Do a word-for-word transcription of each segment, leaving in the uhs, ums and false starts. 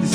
This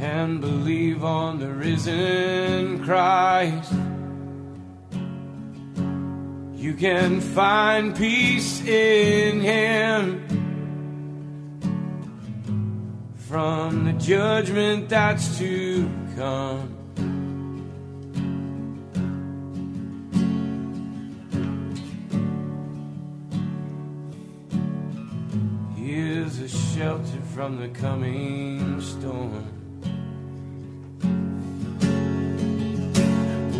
and believe on the risen Christ. You can find peace in Him from the judgment that's to come. Is a shelter from the coming storm.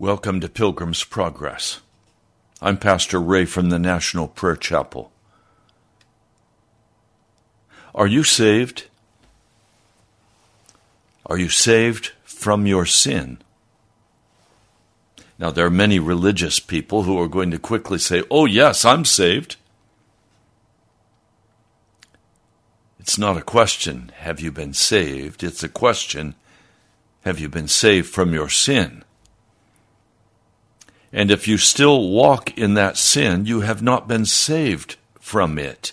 Welcome to Pilgrim's Progress. I'm Pastor Ray from the National Prayer Chapel. Are you saved? Are you saved from your sin? Now, there are many religious people who are going to quickly say, "Oh, yes, I'm saved." It's not a question, have you been saved? It's a question, have you been saved from your sin? And if you still walk in that sin, you have not been saved from it.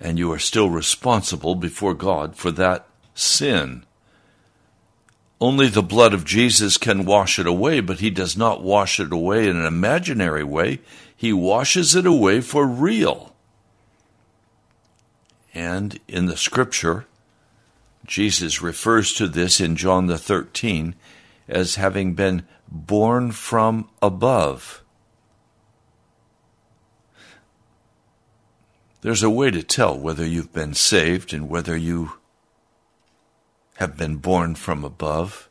And you are still responsible before God for that sin. Only the blood of Jesus can wash it away, but he does not wash it away in an imaginary way. He washes it away for real. And in the scripture, Jesus refers to this in John the thirteenth as having been born from above. There's a way to tell whether you've been saved and whether you have been born from above.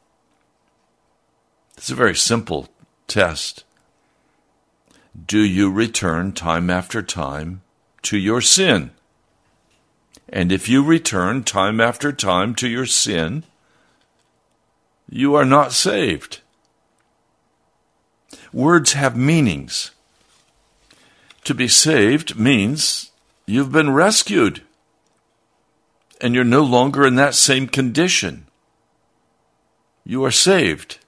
It's a very simple test. Do you return time after time to your sin? And if you return time after time to your sin, you are not saved. Words have meanings. To be saved means you've been rescued, and you're no longer in that same condition. You are saved.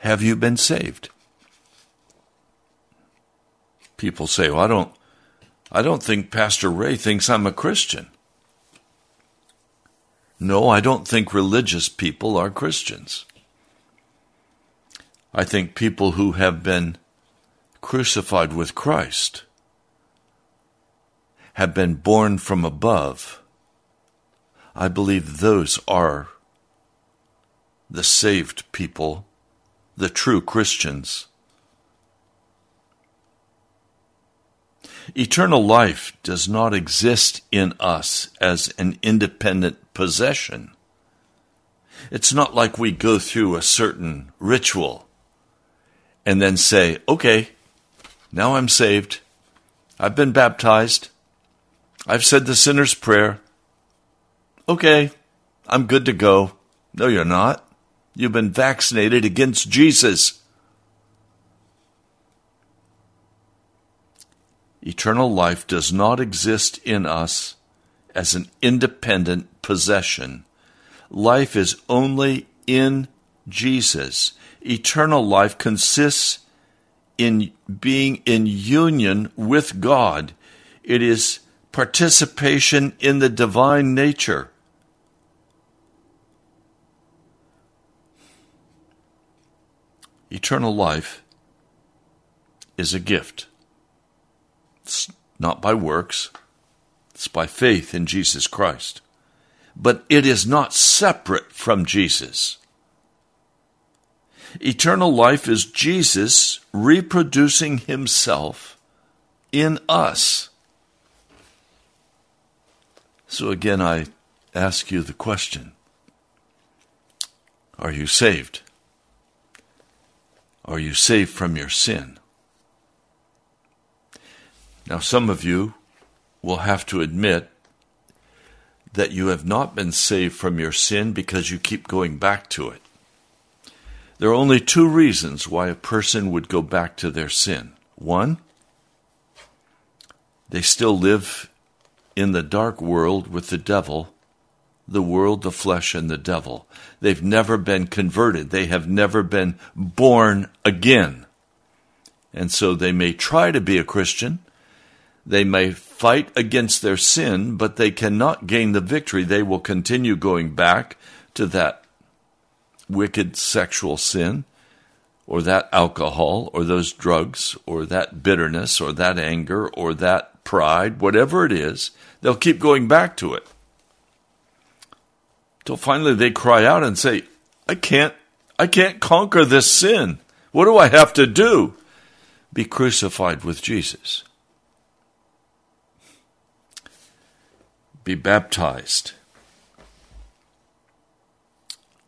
Have you been saved? People say, "Well, I don't, I don't think Pastor Ray thinks I'm a Christian." No, I don't think religious people are Christians. I think people who have been crucified with Christ have been born from above. I believe those are the saved people, the true Christians. Eternal life does not exist in us as an independent possession. It's not like we go through a certain ritual and then say, "Okay, now I'm saved. I've been baptized. I've said the sinner's prayer. Okay, I'm good to go." No, you're not. You've been vaccinated against Jesus. Eternal life does not exist in us as an independent possession. Life is only in Jesus. Eternal life consists in being in union with God. It is participation in the divine nature. Eternal life is a gift. It's not by works. It's by faith in Jesus Christ. But it is not separate from Jesus. Eternal life is Jesus reproducing himself in us. So again, I ask you the question, are you saved? Are you saved from your sin? Now, some of you will have to admit that you have not been saved from your sin because you keep going back to it. There are only two reasons why a person would go back to their sin. One, they still live in the dark world with the devil, the world, the flesh, and the devil. They've never been converted. They have never been born again. And so they may try to be a Christian. They may fight against their sin, but they cannot gain the victory. They will continue going back to that wicked sexual sin, or that alcohol, or those drugs, or that bitterness, or that anger, or that pride, whatever it is. They'll keep going back to it till finally they cry out and say, I can't, I can't conquer this sin. What do I have to do?" Be crucified with Jesus. Be baptized.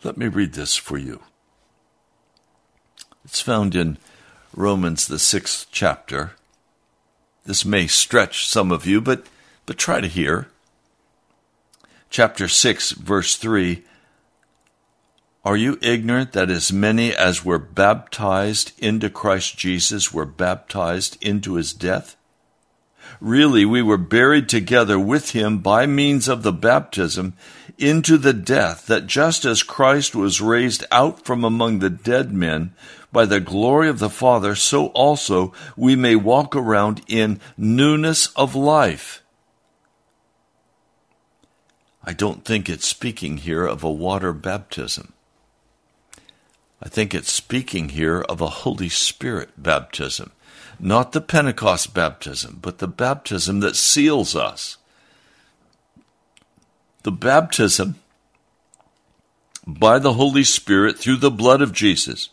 Let me read this for you. It's found in Romans, the sixth chapter. This may stretch some of you, but, but try to hear. Chapter six, verse three. Are you ignorant that as many as were baptized into Christ Jesus were baptized into his death? Really, we were buried together with him by means of the baptism into the death, that just as Christ was raised out from among the dead men by the glory of the Father, so also we may walk around in newness of life. I don't think it's speaking here of a water baptism. I think it's speaking here of a Holy Spirit baptism. Not the Pentecost baptism, but the baptism that seals us. The baptism by the Holy Spirit through the blood of Jesus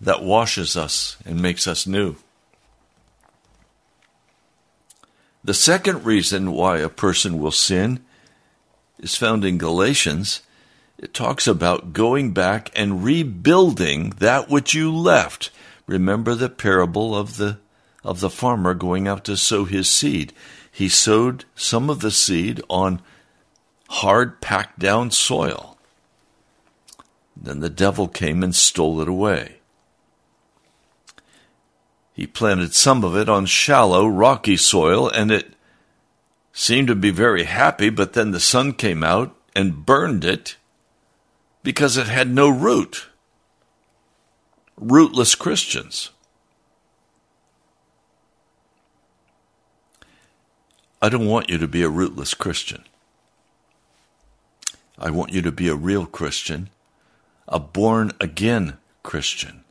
that washes us and makes us new. The second reason why a person will sin is found in Galatians. It talks about going back and rebuilding that which you left. Remember the parable of the of the farmer going out to sow his seed. He sowed some of the seed on hard, packed down soil. Then the devil came and stole it away. He planted some of it on shallow, rocky soil, and it seemed to be very happy, but then the sun came out and burned it, because it had no root. Rootless Christians. I don't want you to be a rootless Christian. I want you to be a real Christian, a born-again Christian,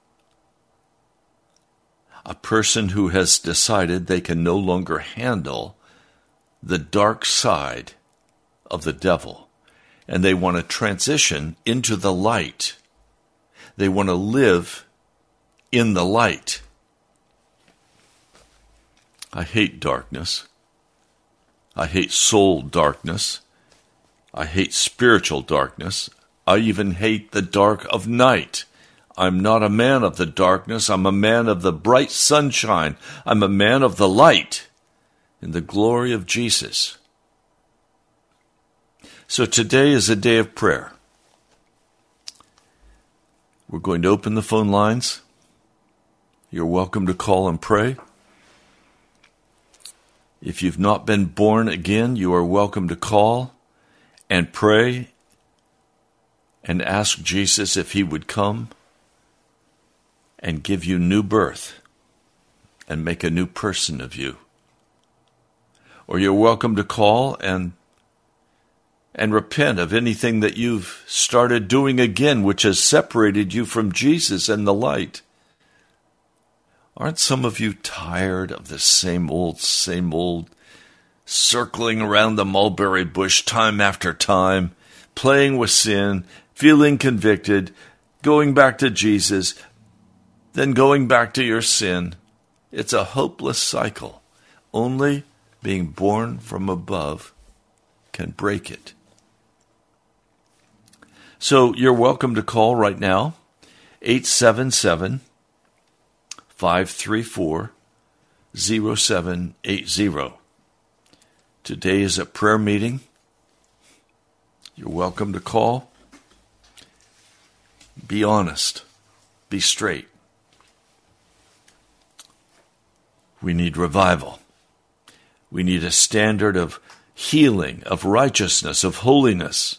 a person who has decided they can no longer handle the dark side of the devil. And they want to transition into the light. They want to live in the light. I hate darkness. I hate soul darkness. I hate spiritual darkness. I even hate the dark of night. I'm not a man of the darkness. I'm a man of the bright sunshine. I'm a man of the light in the glory of Jesus. So today is a day of prayer. We're going to open the phone lines. You're welcome to call and pray. If you've not been born again, you are welcome to call and pray and ask Jesus if he would come and give you new birth and make a new person of you. Or you're welcome to call and And repent of anything that you've started doing again, which has separated you from Jesus and the light. Aren't some of you tired of the same old, same old, circling around the mulberry bush time after time, playing with sin, feeling convicted, going back to Jesus, then going back to your sin? It's a hopeless cycle. Only being born from above can break it. So you're welcome to call right now, eight seven seven, five three four, zero seven eight zero. Today is a prayer meeting. You're welcome to call. Be honest. Be straight. We need revival. We need a standard of healing, of righteousness, of holiness.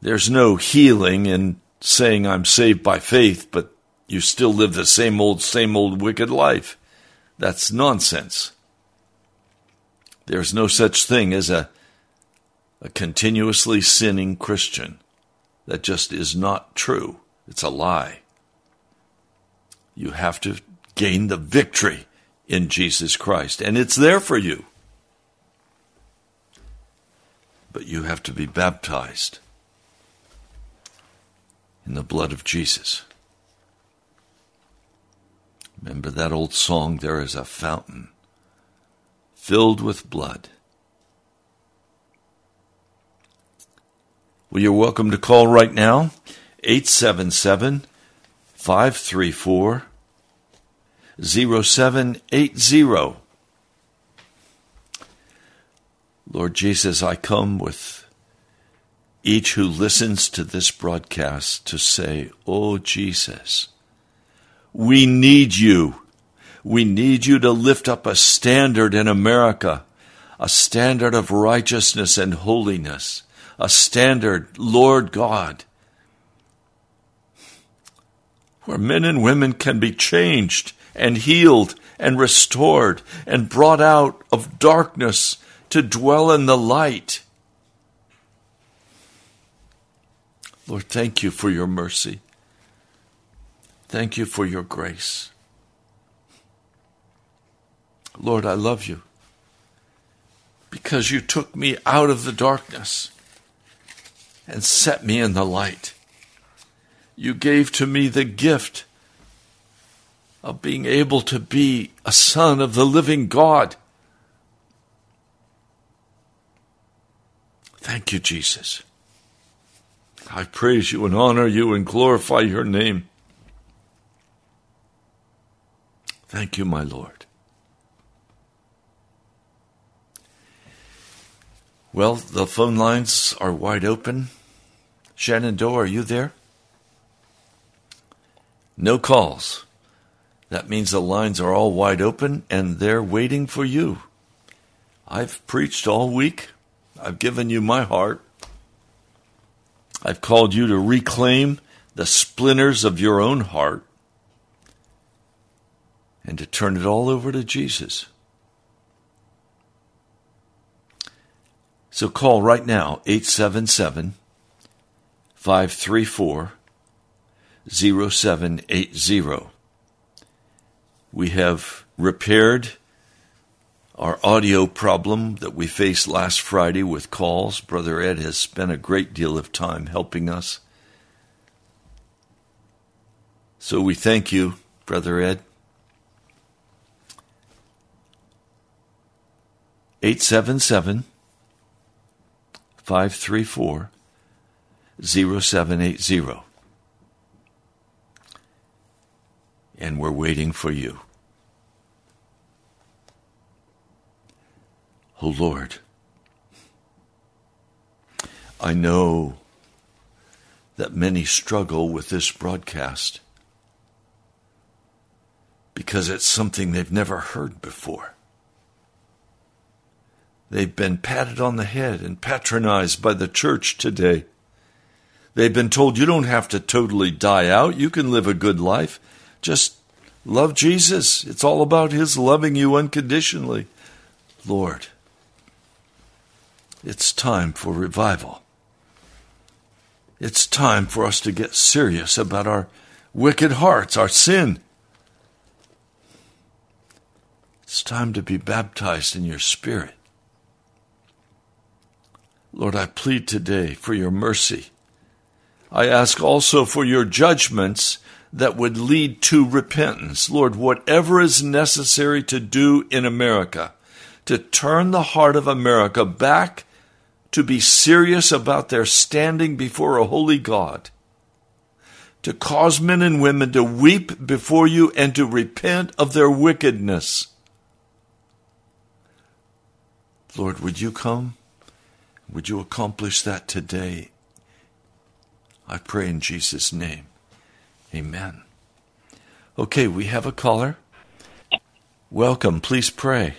There's no healing in saying I'm saved by faith, but you still live the same old, same old wicked life. That's nonsense. There's no such thing as a, a continuously sinning Christian. That just is not true. It's a lie. You have to gain the victory in Jesus Christ, and it's there for you. But you have to be baptized in the blood of Jesus. Remember that old song, there is a fountain filled with blood. Well, you're welcome to call right now, eight seven seven, five three four, zero seven eight zero. Lord Jesus, I come with each who listens to this broadcast to say, oh, Jesus, we need you. We need you to lift up a standard in America, a standard of righteousness and holiness, a standard, Lord God, where men and women can be changed and healed and restored and brought out of darkness to dwell in the light. Lord, thank you for your mercy. Thank you for your grace. Lord, I love you because you took me out of the darkness and set me in the light. You gave to me the gift of being able to be a son of the living God. Thank you, Jesus. I praise you and honor you and glorify your name. Thank you, my Lord. Well, the phone lines are wide open. Shenandoah, are you there? No calls. That means the lines are all wide open and they're waiting for you. I've preached all week. I've given you my heart. I've called you to reclaim the splinters of your own heart and to turn it all over to Jesus. So call right now, eight seven seven, five three four, zero seven eight zero. We have repaired our audio problem that we faced last Friday with calls. Brother Ed has spent a great deal of time helping us. So we thank you, Brother Ed. eight seven seven, five three four, zero seven eight zero. And we're waiting for you. Oh Lord, I know that many struggle with this broadcast because it's something they've never heard before. They've been patted on the head and patronized by the church today. They've been told you don't have to totally die out. You can live a good life. Just love Jesus. It's all about his loving you unconditionally. Lord, it's time for revival. It's time for us to get serious about our wicked hearts, our sin. It's time to be baptized in your Spirit. Lord, I plead today for your mercy. I ask also for your judgments that would lead to repentance. Lord, whatever is necessary to do in America to turn the heart of America back to be serious about their standing before a holy God, to cause men and women to weep before you and to repent of their wickedness. Lord, would you come? Would you accomplish that today? I pray in Jesus' name. Amen. Okay, we have a caller. Welcome. Please pray.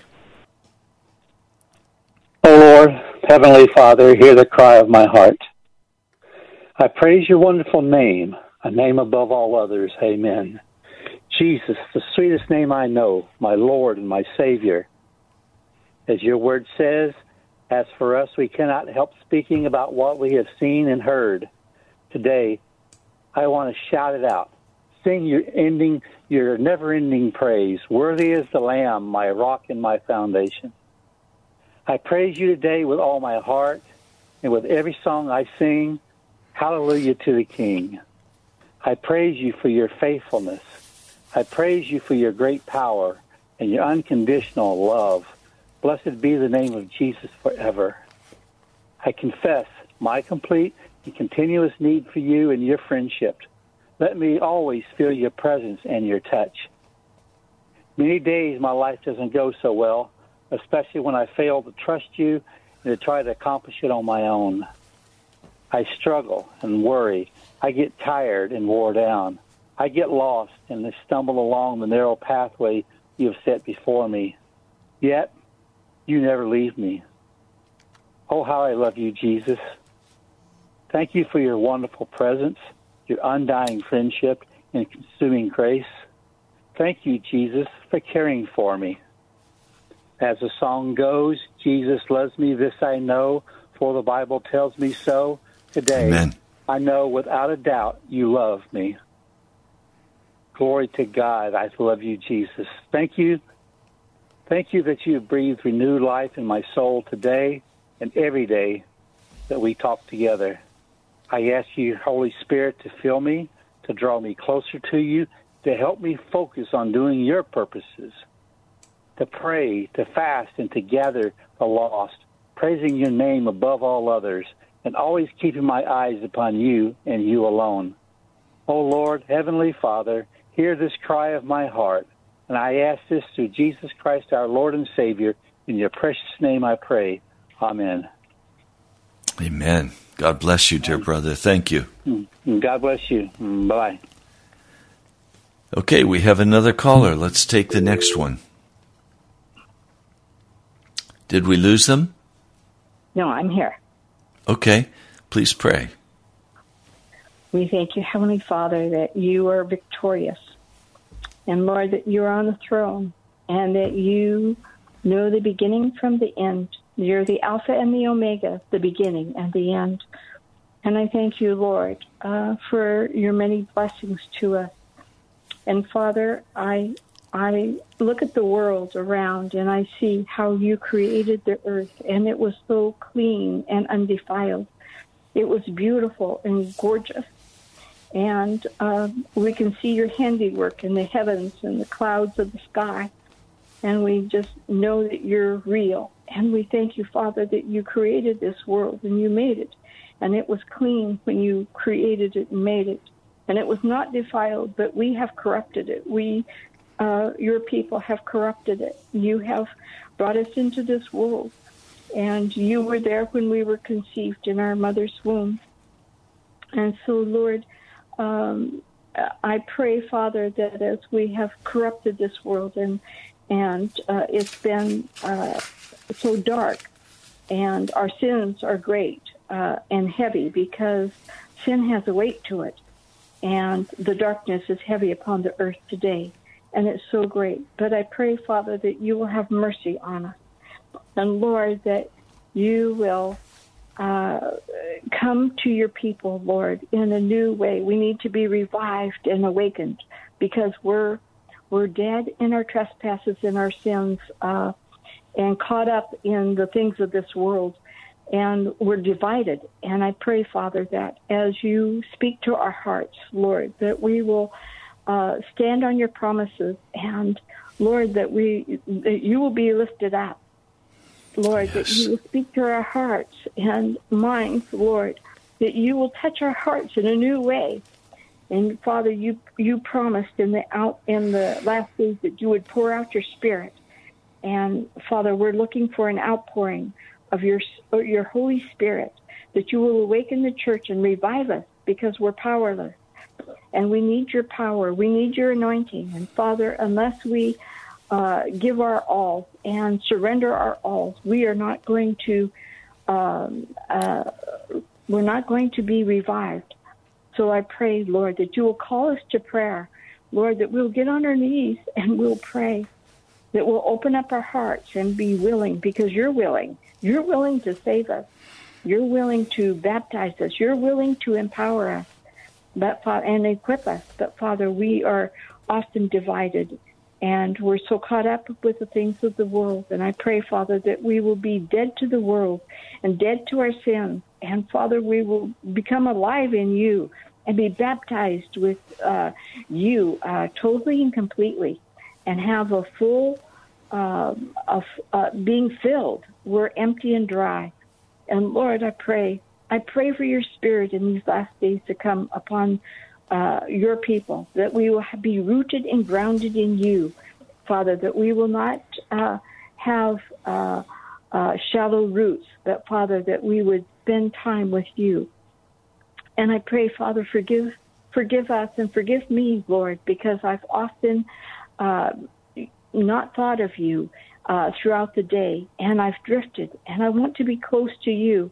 O Lord, Heavenly Father, hear the cry of my heart. I praise your wonderful name, a name above all others. Amen. Jesus, the sweetest name I know, my Lord and my Savior. As your word says, as for us, we cannot help speaking about what we have seen and heard. Today, I want to shout it out. Sing your ending, your never-ending praise. Worthy is the Lamb, my rock and my foundation. I praise you today with all my heart and with every song I sing. Hallelujah to the King. I praise you for your faithfulness. I praise you for your great power and your unconditional love. Blessed be the name of Jesus forever. I confess my complete the continuous need for you and your friendship. Let me always feel your presence and your touch. Many days my life doesn't go so well, especially when I fail to trust you and to try to accomplish it on my own. I struggle and worry. I get tired and wore down. I get lost and stumble along the narrow pathway you have set before me. Yet, you never leave me. Oh, how I love you, Jesus. Thank you for your wonderful presence, your undying friendship, and consuming grace. Thank you, Jesus, for caring for me. As the song goes, Jesus loves me, this I know, for the Bible tells me so. Today, amen. I know without a doubt you love me. Glory to God, I love you, Jesus. Thank you. Thank you that you breathe renewed life in my soul today and every day that we talk together. I ask you, Holy Spirit, to fill me, to draw me closer to you, to help me focus on doing your purposes, to pray, to fast, and to gather the lost, praising your name above all others, and always keeping my eyes upon you and you alone. O Lord, Heavenly Father, hear this cry of my heart, and I ask this through Jesus Christ, our Lord and Savior. In your precious name I pray. Amen. Amen. God bless you, dear brother. Thank you. God bless you. Bye-bye. Okay, we have another caller. Let's take the next one. Did we lose them? No, I'm here. Okay, please pray. We thank you, Heavenly Father, that you are victorious. And, Lord, that you're on the throne and that you know the beginning from the end. You're the Alpha and the Omega, the beginning and the end. And I thank you, Lord, uh, for your many blessings to us. And, Father, I I look at the world around and I see how you created the earth, and it was so clean and undefiled. It was beautiful and gorgeous. And uh, we can see your handiwork in the heavens and the clouds of the sky. And we just know that you're real. And we thank you, Father, that you created this world and you made it. And it was clean when you created it and made it. And it was not defiled, but we have corrupted it. We, uh, your people, have corrupted it. You have brought us into this world. And you were there when we were conceived in our mother's womb. And so, Lord, Um, I pray, Father, that as we have corrupted this world and and uh, it's been uh, so dark, and our sins are great uh, and heavy, because sin has a weight to it, and the darkness is heavy upon the earth today, and it's so great. But I pray, Father, that you will have mercy on us, and Lord, that you will Uh, come to your people, Lord, in a new way. We need to be revived and awakened, because we're we're dead in our trespasses and our sins, uh, and caught up in the things of this world, and we're divided. And I pray, Father, that as you speak to our hearts, Lord, that we will uh, stand on your promises, and Lord, that we that you will be lifted up. Lord, yes. That you will speak to our hearts and minds, Lord, that you will touch our hearts in a new way. And, Father, you you promised in the out in the last days that you would pour out your Spirit. And, Father, we're looking for an outpouring of your, your Holy Spirit, that you will awaken the church and revive us, because we're powerless. And we need your power. We need your anointing. And, Father, unless we Uh, give our all and surrender our all, we are not going to um, uh, we're not going to be revived. So I pray, Lord, that you will call us to prayer, Lord, that we'll get on our knees and we'll pray, that we'll open up our hearts and be willing, because you're willing. You're willing to save us. You're willing to baptize us. You're willing to empower us, but and equip us. But, Father, we are often divided. And we're so caught up with the things of the world. And I pray, Father, that we will be dead to the world and dead to our sins. And, Father, we will become alive in you and be baptized with uh, you uh, totally and completely, and have a full uh, of uh, being filled. We're empty and dry. And, Lord, I pray I pray for your spirit in these last days to come upon uh, your people, that we will be rooted and grounded in you, Father, that we will not uh, have uh, uh, shallow roots, but, Father, that we would spend time with you. And I pray, Father, forgive forgive us and forgive me, Lord, because I've often uh, not thought of you uh, throughout the day, and I've drifted, and I want to be close to you.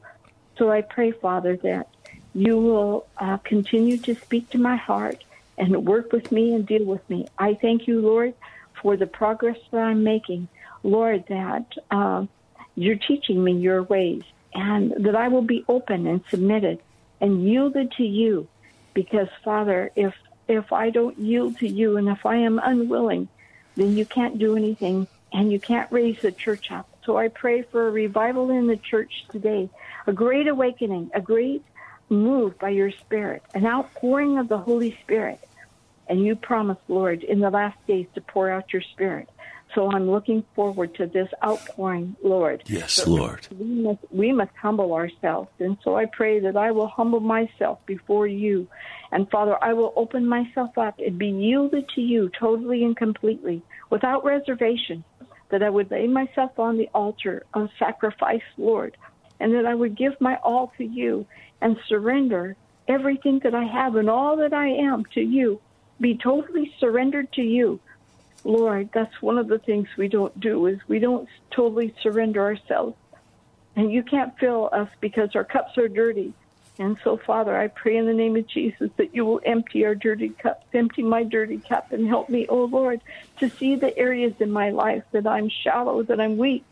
So I pray, Father, that you will uh, continue to speak to my heart and work with me and deal with me. I thank you, Lord, for the progress that I'm making. Lord, that uh, you're teaching me your ways, and that I will be open and submitted and yielded to you. Because, Father, if if I don't yield to you and if I am unwilling, then you can't do anything and you can't raise the church up. So I pray for a revival in the church today, a great awakening, a great move by your Spirit, an outpouring of the Holy Spirit. And you promised, Lord, in the last days to pour out your Spirit. So I'm looking forward to this outpouring, Lord. Yes, so Lord. We must, we must humble ourselves. And so I pray that I will humble myself before you. And, Father, I will open myself up and be yielded to you totally and completely, without reservation, that I would lay myself on the altar of sacrifice, Lord, and that I would give my all to you and surrender everything that I have and all that I am to you, be totally surrendered to you. Lord, that's one of the things we don't do, is we don't totally surrender ourselves. And you can't fill us because our cups are dirty. And so, Father, I pray in the name of Jesus that you will empty our dirty cup, empty my dirty cup, and help me, oh Lord, to see the areas in my life that I'm shallow, that I'm weak.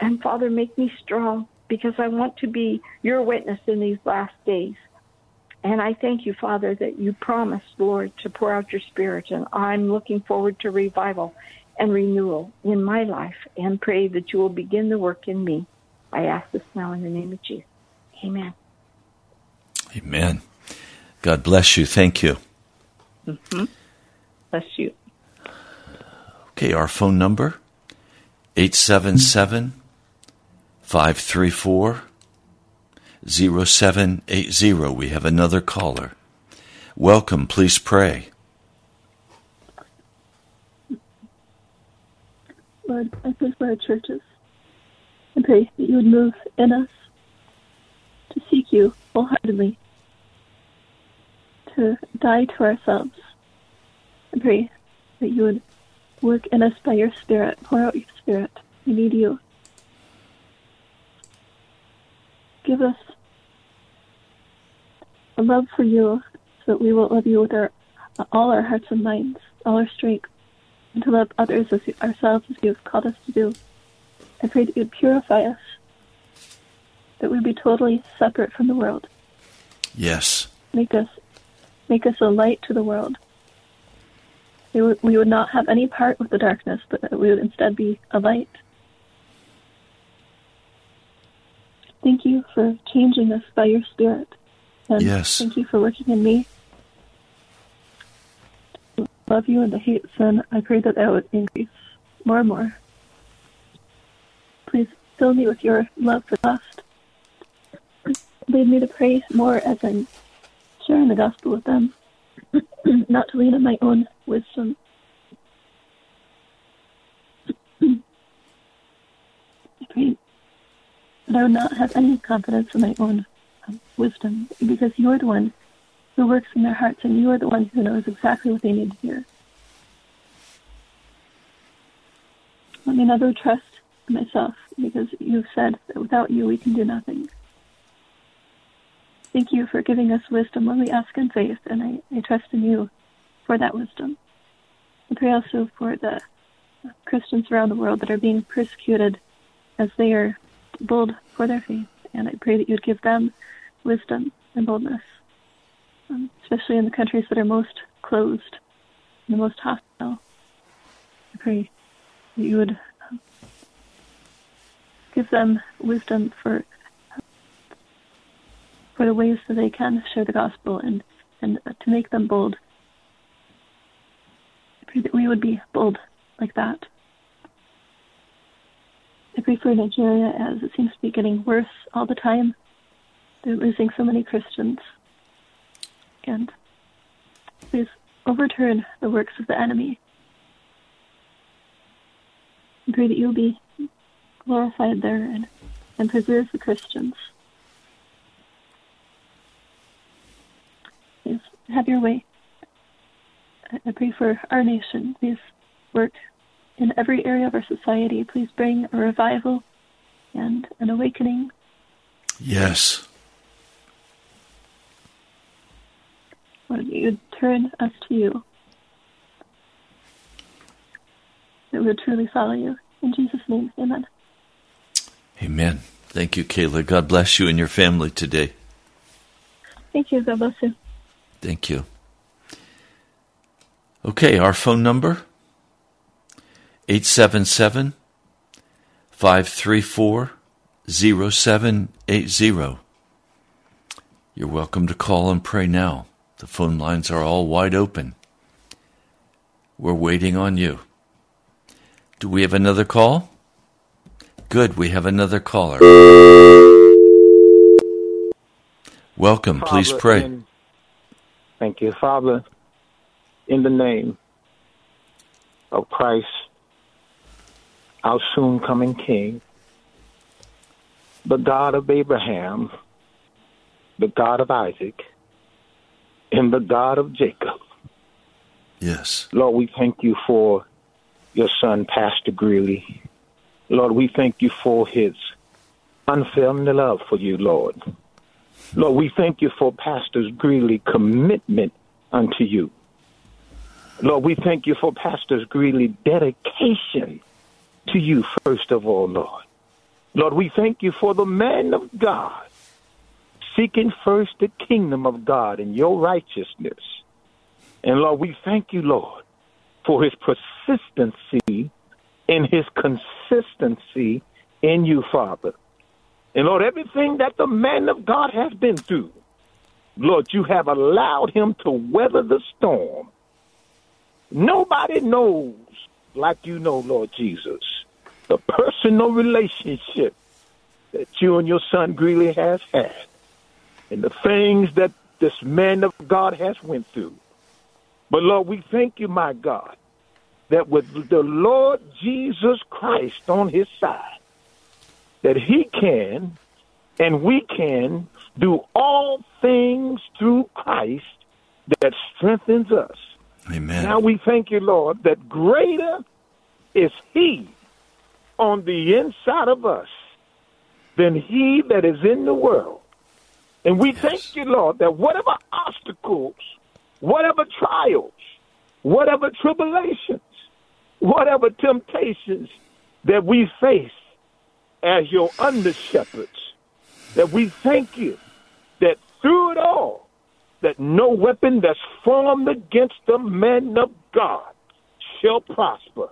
And, Father, make me strong, because I want to be your witness in these last days. And I thank you, Father, that you promised, Lord, to pour out your Spirit. And I'm looking forward to revival and renewal in my life, and pray that you will begin the work in me. I ask this now in the name of Jesus. Amen. Amen. God bless you. Thank you. Mm-hmm. Bless you. Okay, our phone number, eight seven seven, five three four, five three four. zero seven eight zero. We have another caller. Welcome. Please pray. Lord, I pray for our churches. I pray that you would move in us to seek you wholeheartedly, to die to ourselves. I pray that you would work in us by your Spirit. Pour out your Spirit. We need you. Give us a love for you, so that we will love you with our all our hearts and minds, all our strength, and to love others as you, ourselves as you have called us to do. I pray that you would purify us, that we be totally separate from the world. Yes. Make us, make us a light to the world. We would, we would not have any part with the darkness, but that we would instead be a light. Thank you for changing us by your Spirit. And yes. Thank you for working in me. Love you and to hate sin. I pray that that would increase more and more. Please fill me with your love for the lost. Lead me to pray more as I'm sharing the gospel with them, not to lean on my own wisdom. I pray that I would not have any confidence in my own um, wisdom, because you are the one who works in their hearts, and you are the one who knows exactly what they need to hear. Let me never trust myself, because you've said that without you we can do nothing. Thank you for giving us wisdom when we ask in faith, and I, I trust in you for that wisdom. I pray also for the Christians around the world that are being persecuted as they are bold for their faith, and I pray that you'd give them wisdom and boldness, um, especially in the countries that are most closed and the most hostile. I pray that you would um, give them wisdom for uh, for the ways that they can share the gospel, and, and uh, to make them bold. I pray that we would be bold like that. I pray for Nigeria, as it seems to be getting worse all the time. They're losing so many Christians. And please overturn the works of the enemy. I pray that you'll be glorified there and, and preserve the Christians. Please have your way. I pray for our nation. Please work in every area of our society. Please bring a revival and an awakening. Yes. Lord, that you would turn us to you. That we would truly follow you. In Jesus' name, amen. Amen. Thank you, Kayla. God bless you and your family today. Thank you. God bless you. Thank you. Okay, our phone number, eight seven seven, five three four, zero seven eight zero. You're welcome to call and pray now. The phone lines are all wide open. We're waiting on you. Do we have another call? Good, we have another caller. Welcome, Father, please pray. In, thank you, Father. In the name of Christ, our soon-coming King, the God of Abraham, the God of Isaac, and the God of Jacob. Yes. Lord, we thank you for your son, Pastor Greeley. Lord, we thank you for his unfailing love for you, Lord. Lord, we thank you for Pastor Greeley's commitment unto you. Lord, we thank you for Pastor Greeley's dedication to you, first of all, Lord. Lord, we thank you for the man of God, seeking first the kingdom of God and your righteousness. And Lord, we thank you, Lord, for his persistency and his consistency in you, Father. And Lord, everything that the man of God has been through, Lord, you have allowed him to weather the storm. Nobody knows like you know, Lord Jesus, the personal relationship that you and your son Greeley has had and the things that this man of God has went through. But, Lord, we thank you, my God, that with the Lord Jesus Christ on his side, that he can and we can do all things through Christ that strengthens us. Amen. Now we thank you, Lord, that greater is he on the inside of us than he that is in the world. And we yes. thank you, Lord, that whatever obstacles, whatever trials, whatever tribulations, whatever temptations that we face as your under-shepherds, that we thank you that through it all, that no weapon that's formed against the man of God shall prosper.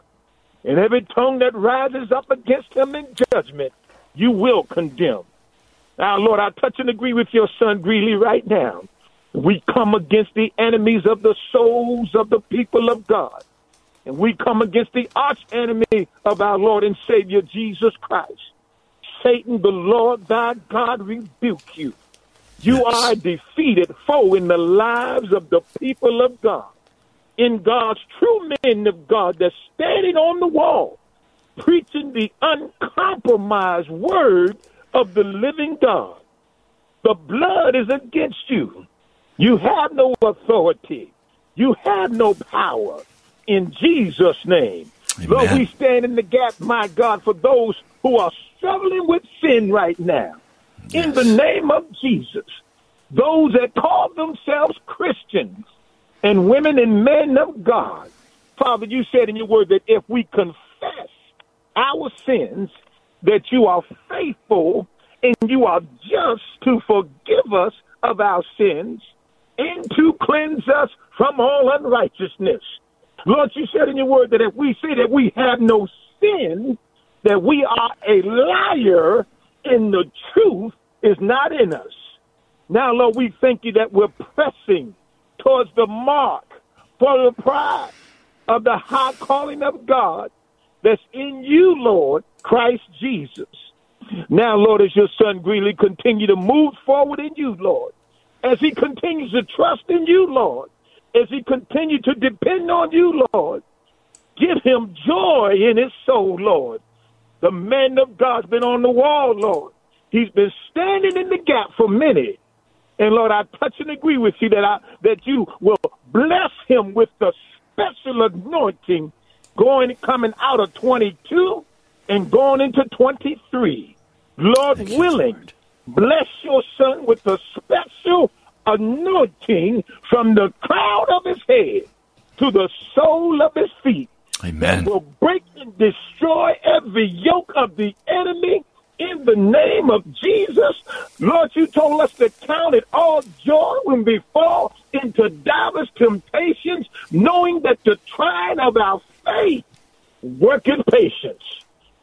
And every tongue that rises up against him in judgment, you will condemn. Now, Lord, I touch and agree with your son Greeley right now. We come against the enemies of the souls of the people of God. And we come against the arch enemy of our Lord and Savior, Jesus Christ. Satan, the Lord thy God, rebuke you. You are a defeated foe in the lives of the people of God, in God's true men of God that's standing on the wall, preaching the uncompromised word of the living God. The blood is against you. You have no authority. You have no power. In Jesus' name. Amen. Lord, we stand in the gap, my God, for those who are struggling with sin right now. Yes. In the name of Jesus, those that call themselves Christians and women and men of God, Father, you said in your word that if we confess our sins, that you are faithful and you are just to forgive us of our sins and to cleanse us from all unrighteousness. Lord, you said in your word that if we say that we have no sin, that we are a liar and the truth is not in us. Now, Lord, we thank you that we're pressing towards the mark for the prize of the high calling of God that's in you, Lord, Christ Jesus. Now, Lord, as your son Greeley continue to move forward in you, Lord, as he continues to trust in you, Lord, as he continues to depend on you, Lord, give him joy in his soul, Lord. The man of God's been on the wall, Lord. He's been standing in the gap for many. And, Lord, I touch and agree with you that I, that you will bless him with the special anointing going coming out of twenty-two and going into twenty-three. Lord Thank willing, you, Lord. Bless your son with the special anointing from the crown of his head to the sole of his feet. Amen. That will break and destroy every yoke of the enemy. In the name of Jesus, Lord, you told us to count it all joy when we fall into divers temptations, knowing that the trying of our faith worketh patience.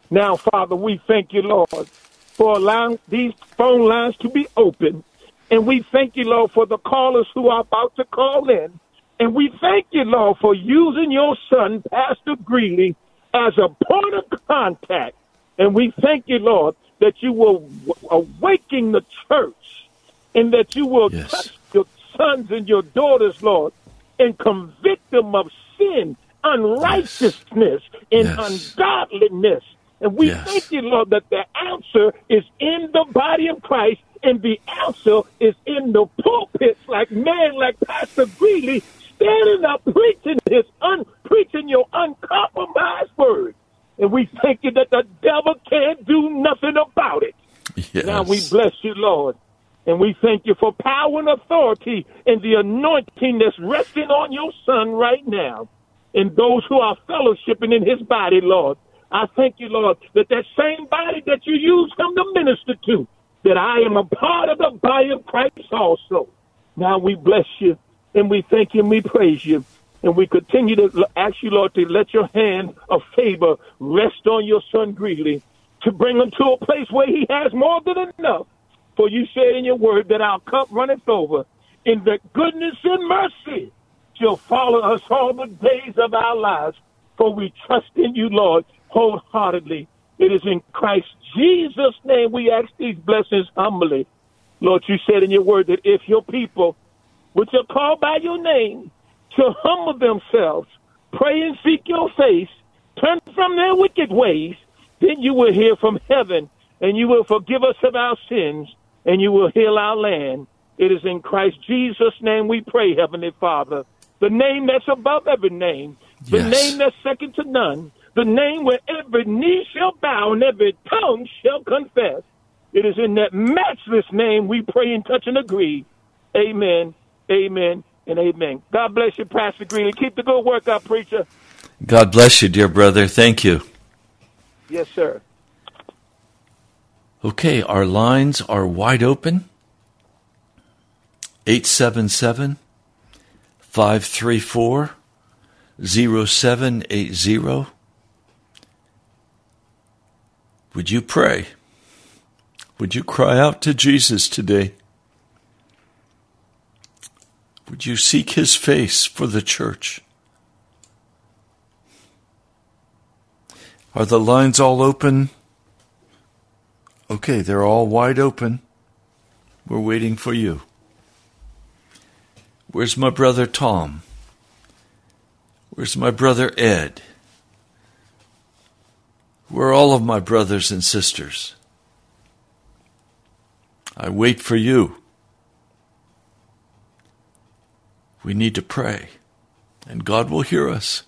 Now, Father, we thank you, Lord, for allowing these phone lines to be open. And we thank you, Lord, for the callers who are about to call in. And we thank you, Lord, for using your son, Pastor Greeley, as a point of contact. And we thank you, Lord, that you will awaken the church and that you will yes. touch your sons and your daughters, Lord, and convict them of sin, unrighteousness, yes. and yes. ungodliness. And we yes. thank you, Lord, that the answer is in the body of Christ and the answer is in the pulpits, like men like Pastor Greeley standing up preaching his un- preaching your uncompromised word. And we thank you that the devil can't do nothing about it. Yes. Now we bless you, Lord. And we thank you for power and authority and the anointing that's resting on your son right now. And those who are fellowshipping in his body, Lord. I thank you, Lord, that that same body that you use him to minister to, that I am a part of the body of Christ also. Now we bless you and we thank you and we praise you. And we continue to ask you, Lord, to let your hand of favor rest on your son Greeley, to bring him to a place where he has more than enough. For you said in your word that our cup runneth over, and that goodness and mercy shall follow us all the days of our lives. For we trust in you, Lord, wholeheartedly. It is in Christ Jesus' name we ask these blessings humbly. Lord, you said in your word that if your people, which are called by your name, to humble themselves, pray and seek your face, turn from their wicked ways, then you will hear from heaven, and you will forgive us of our sins, and you will heal our land. It is in Christ Jesus' name we pray, Heavenly Father, the name that's above every name, the yes. name that's second to none, the name where every knee shall bow and every tongue shall confess. It is in that matchless name we pray and touch and agree. Amen, amen. And amen. God bless you, Pastor Greeley. Keep the good work up, preacher. God bless you, dear brother. Thank you. Yes, sir. Okay, our lines are wide open. eight seven seven, five three four, zero seven eight zero. Would you pray? Would you cry out to Jesus today? Would you seek his face for the church? Are the lines all open? Okay, they're all wide open. We're waiting for you. Where's my brother Tom? Where's my brother Ed? Where are all of my brothers and sisters? I wait for you. We need to pray, and God will hear us.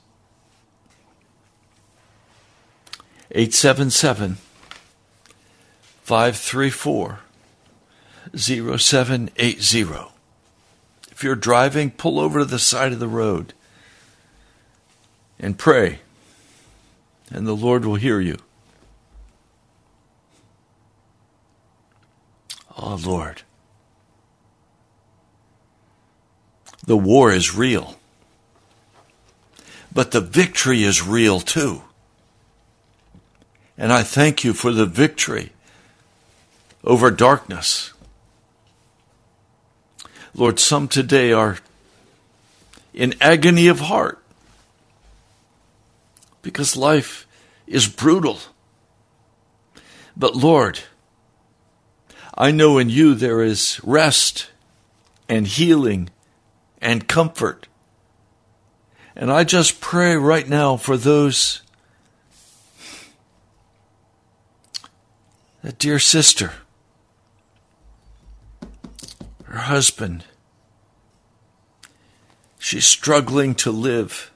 eight seven seven, five three four, zero seven eight zero. If you're driving, pull over to the side of the road and pray, and the Lord will hear you. Oh, Lord. The war is real, but the victory is real too. And I thank you for the victory over darkness. Lord, some today are in agony of heart because life is brutal. But Lord, I know in you there is rest and healing and comfort. And I just pray right now for those, that dear sister, her husband, she's struggling to live.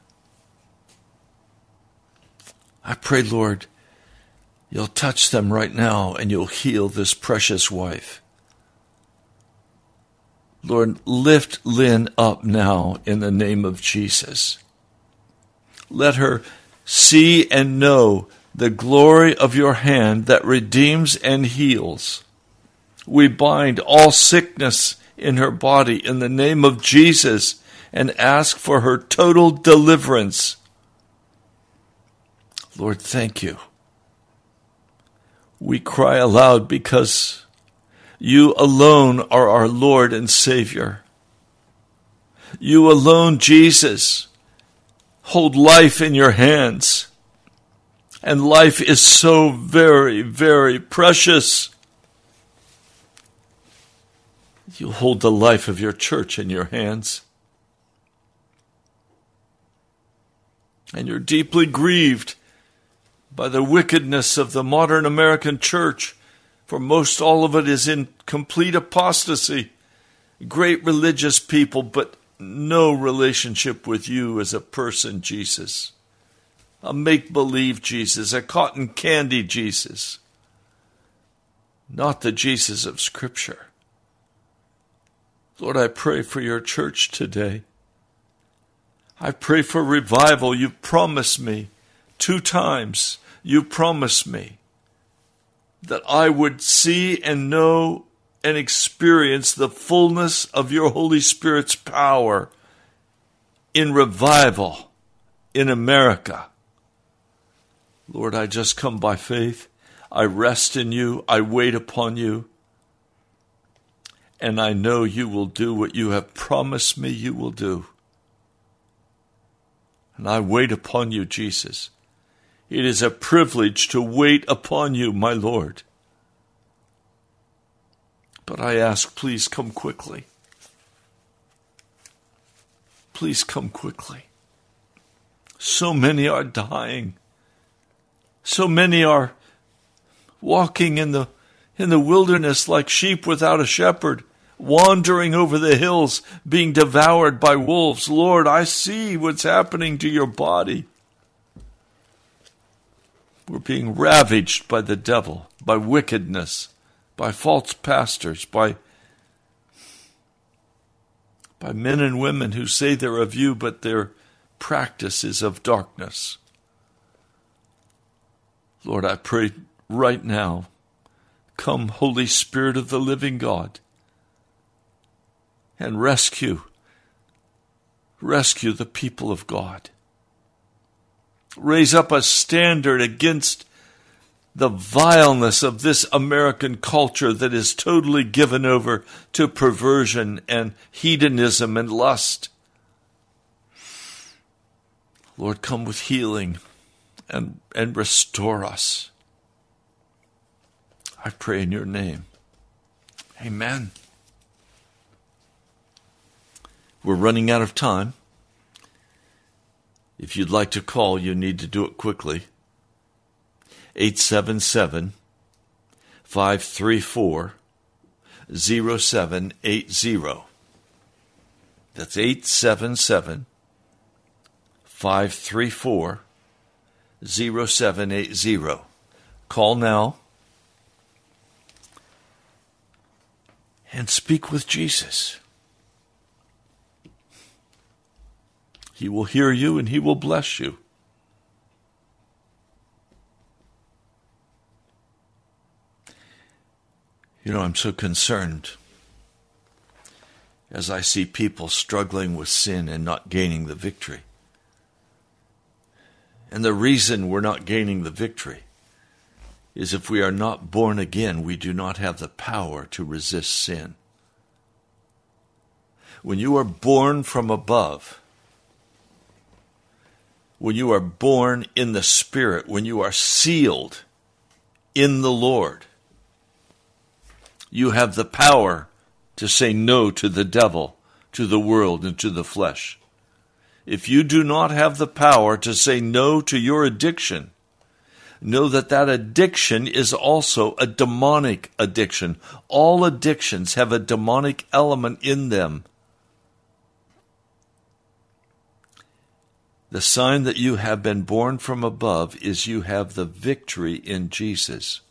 I pray, Lord, you'll touch them right now and you'll heal this precious wife. Lord, lift Lynn up now in the name of Jesus. Let her see and know the glory of your hand that redeems and heals. We bind all sickness in her body in the name of Jesus and ask for her total deliverance. Lord, thank you. We cry aloud because you alone are our Lord and Savior. You alone, Jesus, hold life in your hands. And life is so very, very precious. You hold the life of your church in your hands. And you're deeply grieved by the wickedness of the modern American church, for most all of it is in complete apostasy. Great religious people, but no relationship with you as a person, Jesus. A make-believe Jesus, a cotton candy Jesus. Not the Jesus of Scripture. Lord, I pray for your church today. I pray for revival. You've promised me two times. You promised me that I would see and know and experience the fullness of your Holy Spirit's power in revival in America. Lord, I just come by faith. I rest in you. I wait upon you. And I know you will do what you have promised me you will do. And I wait upon you, Jesus. It is a privilege to wait upon you, my Lord. But I ask, please come quickly. Please come quickly. So many are dying. So many are walking in the in the wilderness like sheep without a shepherd, wandering over the hills, being devoured by wolves. Lord, I see what's happening to your body. We're being ravaged by the devil, by wickedness, by false pastors, by, by men and women who say they're of you, but their practice is of darkness. Lord, I pray right now, come, Holy Spirit of the living God, and rescue, rescue the people of God. Raise up a standard against the vileness of this American culture that is totally given over to perversion and hedonism and lust. Lord, come with healing and, and restore us. I pray in your name. Amen. We're running out of time. If you'd like to call, you need to do it quickly. eight seven seven, five three four, zero seven eight zero. That's eight seven seven, five three four, zero seven eight zero. Call now and speak with Jesus. He will hear you and he will bless you. You know, I'm so concerned as I see people struggling with sin and not gaining the victory. And the reason we're not gaining the victory is if we are not born again, we do not have the power to resist sin. When you are born from above, when you are born in the Spirit, when you are sealed in the Lord. You have the power to say no to the devil, to the world, and to the flesh. If you do not have the power to say no to your addiction, know that that addiction is also a demonic addiction. All addictions have a demonic element in them. The sign that you have been born from above is you have the victory in Jesus,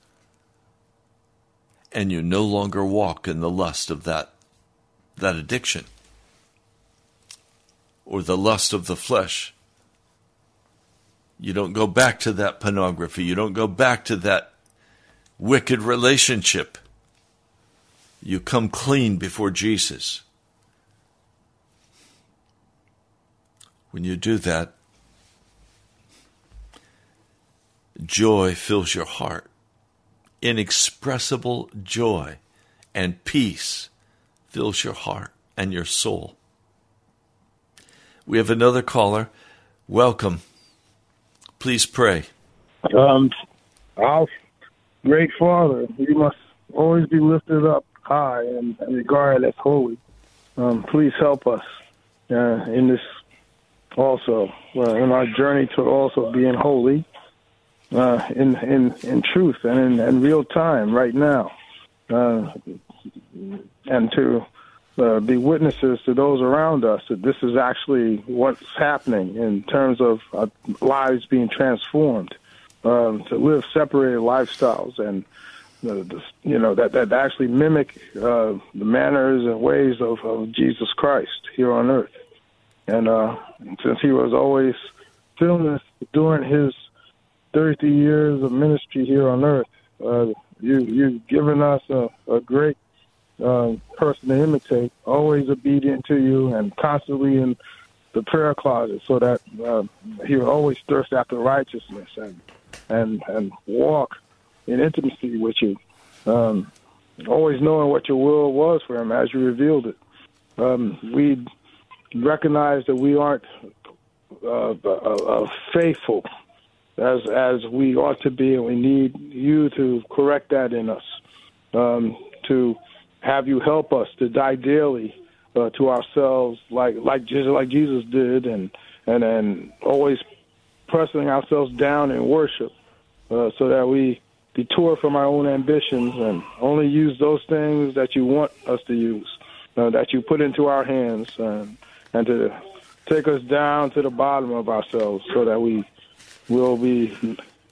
and you no longer walk in the lust of that, that addiction, or the lust of the flesh. You don't go back to that pornography. You don't go back to that wicked relationship. You come clean before Jesus. When you do that, joy fills your heart. Inexpressible joy and peace fills your heart and your soul. We have another caller. Welcome. Please pray. Um, our great Father, you must always be lifted up high and, and regarded as holy. Um, please help us uh, in this also, uh, in our journey to also being holy uh, in, in in truth and in, in real time right now, uh, and to Uh, be witnesses to those around us that this is actually what's happening in terms of uh, lives being transformed, um, to live separated lifestyles and, uh, the, you know, that, that actually mimic uh, the manners and ways of, of Jesus Christ here on earth. And uh, since he was always doing this during his thirty years of ministry here on earth, uh, you, you've given us a, a great Uh, person to imitate, always obedient to you and constantly in the prayer closet, so that uh, he would always thirst after righteousness and and and walk in intimacy with you, um, always knowing what your will was for him as you revealed it. Um, we recognize that we aren't uh, uh, faithful as as we ought to be, and we need you to correct that in us, um, to have you help us to die daily uh, to ourselves, like like Jesus, like Jesus did, and and, and always pressing ourselves down in worship, uh, so that we detour from our own ambitions and only use those things that you want us to use, uh, that you put into our hands, and, and to take us down to the bottom of ourselves, so that we will be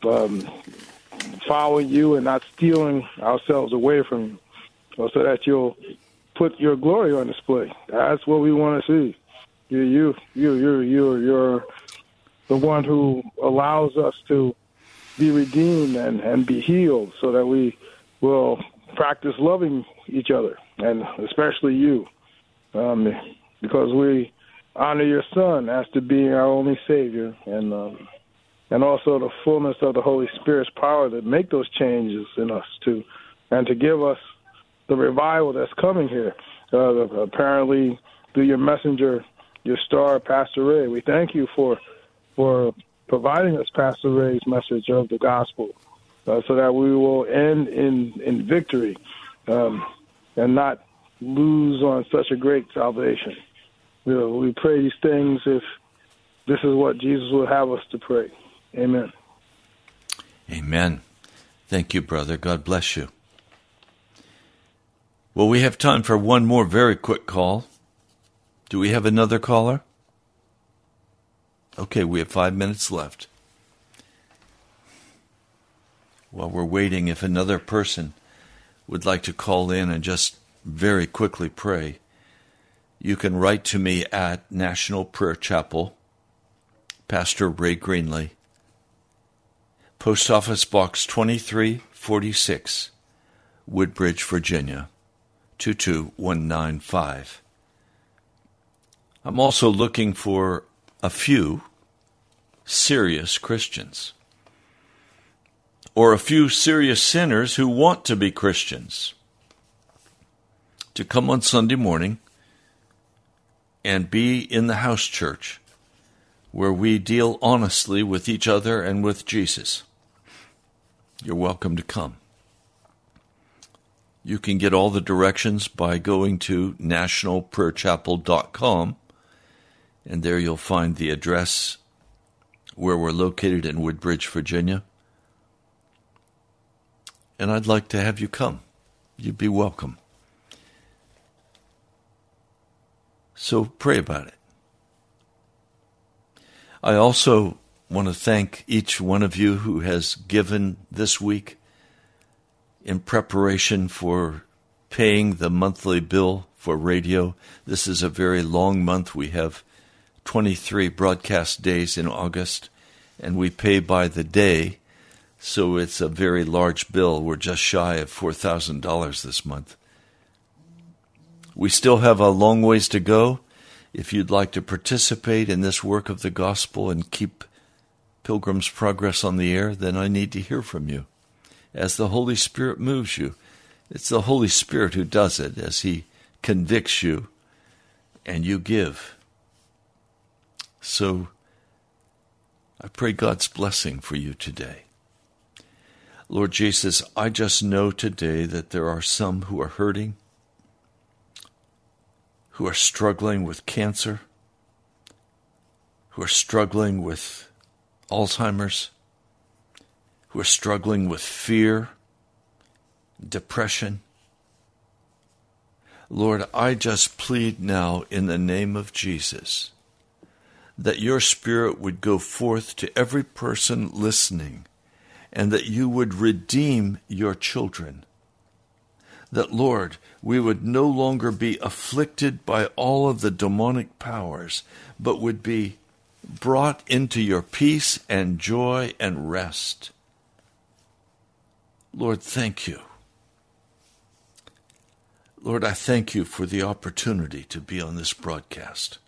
um, following you and not stealing ourselves away from you, so that you'll put your glory on display. That's what we want to see. You, you, you, you, you, you're the one who allows us to be redeemed and, and be healed, so that we will practice loving each other, and especially you, um, because we honor your Son as to being our only Savior, and um, and also the fullness of the Holy Spirit's power to make those changes in us too, and to give us the revival that's coming here, uh, apparently through your messenger, your star, Pastor Ray. We thank you for for providing us Pastor Ray's message of the gospel, uh, so that we will end in, in victory, um, and not lose on such a great salvation. You know, we pray these things if this is what Jesus will have us to pray. Amen. Amen. Thank you, brother. God bless you. Well, we have time for one more very quick call. Do we have another caller? Okay, we have five minutes left. While we're waiting, if another person would like to call in and just very quickly pray, you can write to me at National Prayer Chapel, Pastor Ray Greenley, Post Office Box twenty-three forty-six, Woodbridge, Virginia two two one nine five. I'm also looking for a few serious Christians, or a few serious sinners who want to be Christians, to come on Sunday morning and be in the house church where we deal honestly with each other and with Jesus. You're welcome to come. You can get all the directions by going to national prayer chapel dot com, and there you'll find the address where we're located in Woodbridge, Virginia. And I'd like to have you come. You'd be welcome. So pray about it. I also want to thank each one of you who has given this week in preparation for paying the monthly bill for radio. This is a very long month. We have twenty-three broadcast days in August, and we pay by the day, so it's a very large bill. We're just shy of four thousand dollars this month. We still have a long ways to go. If you'd like to participate in this work of the gospel and keep Pilgrim's Progress on the air, then I need to hear from you. As the Holy Spirit moves you, it's the Holy Spirit who does it as He convicts you and you give. So I pray God's blessing for you today. Lord Jesus, I just know today that there are some who are hurting, who are struggling with cancer, who are struggling with Alzheimer's, who are struggling with fear, depression. Lord, I just plead now in the name of Jesus that your Spirit would go forth to every person listening, and that you would redeem your children. That, Lord, we would no longer be afflicted by all of the demonic powers, but would be brought into your peace and joy and rest. Lord, thank you. Lord, I thank you for the opportunity to be on this broadcast.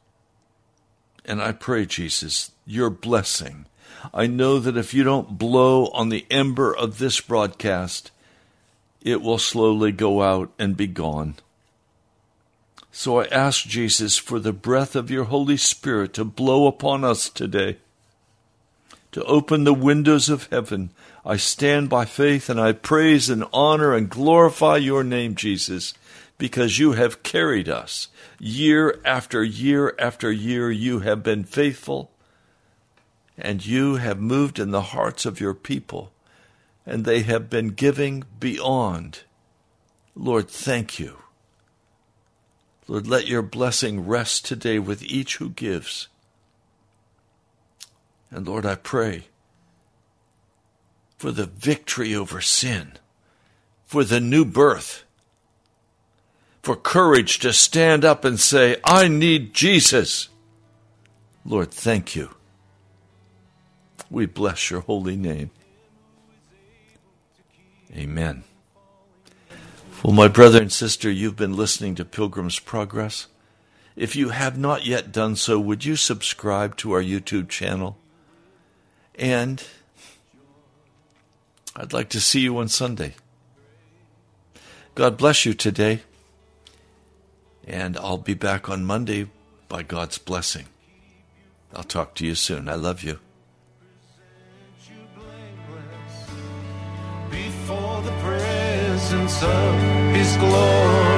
And I pray, Jesus, your blessing. I know that if you don't blow on the ember of this broadcast, it will slowly go out and be gone. So I ask, Jesus, for the breath of your Holy Spirit to blow upon us today, to open the windows of heaven. I stand by faith and I praise and honor and glorify your name, Jesus, because you have carried us. Year after year after year, you have been faithful, and you have moved in the hearts of your people, and they have been giving beyond. Lord, thank you. Lord, let your blessing rest today with each who gives. And Lord, I pray for the victory over sin, for the new birth, for courage to stand up and say, I need Jesus. Lord, thank you. We bless your holy name. Amen. Well, my brother and sister, you've been listening to Pilgrim's Progress. If you have not yet done so, would you subscribe to our YouTube channel? And I'd like to see you on Sunday. God bless you today. And I'll be back on Monday by God's blessing. I'll talk to you soon. I love you. Of His glory.